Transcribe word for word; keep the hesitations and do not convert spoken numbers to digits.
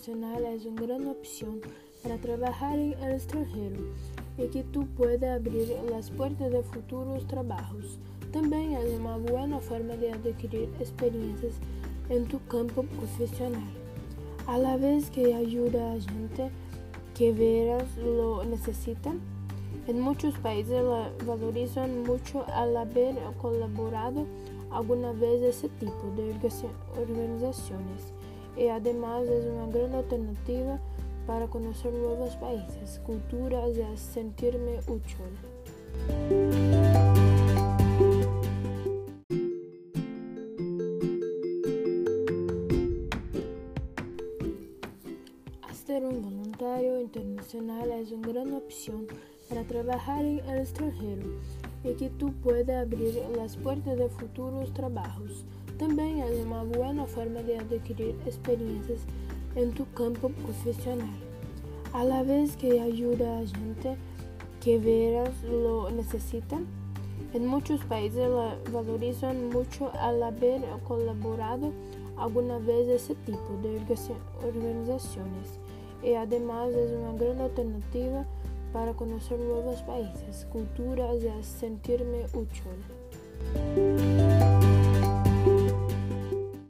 internacional es una gran opción para trabajar en el extranjero, y que tú puedes abrir las puertas de futuros trabajos. También es una buena forma de adquirir experiencias en tu campo profesional, a la vez que ayuda a gente que veras lo necesita. En muchos países la valorizan mucho al haber colaborado alguna vez ese tipo de organizaciones, y además es una gran alternativa para conocer nuevos países, culturas y sentirme útil. Ser un voluntario internacional es una gran opción para trabajar en el extranjero, y que tú puedes abrir las puertas de futuros trabajos. También es una buena forma de adquirir experiencias en tu campo profesional, a la vez que ayuda a gente que veras lo necesita. En muchos países la valorizan mucho al haber colaborado alguna vez ese tipo de organizaciones, y además es una gran alternativa para conocer nuevos países, culturas y sentirme útil.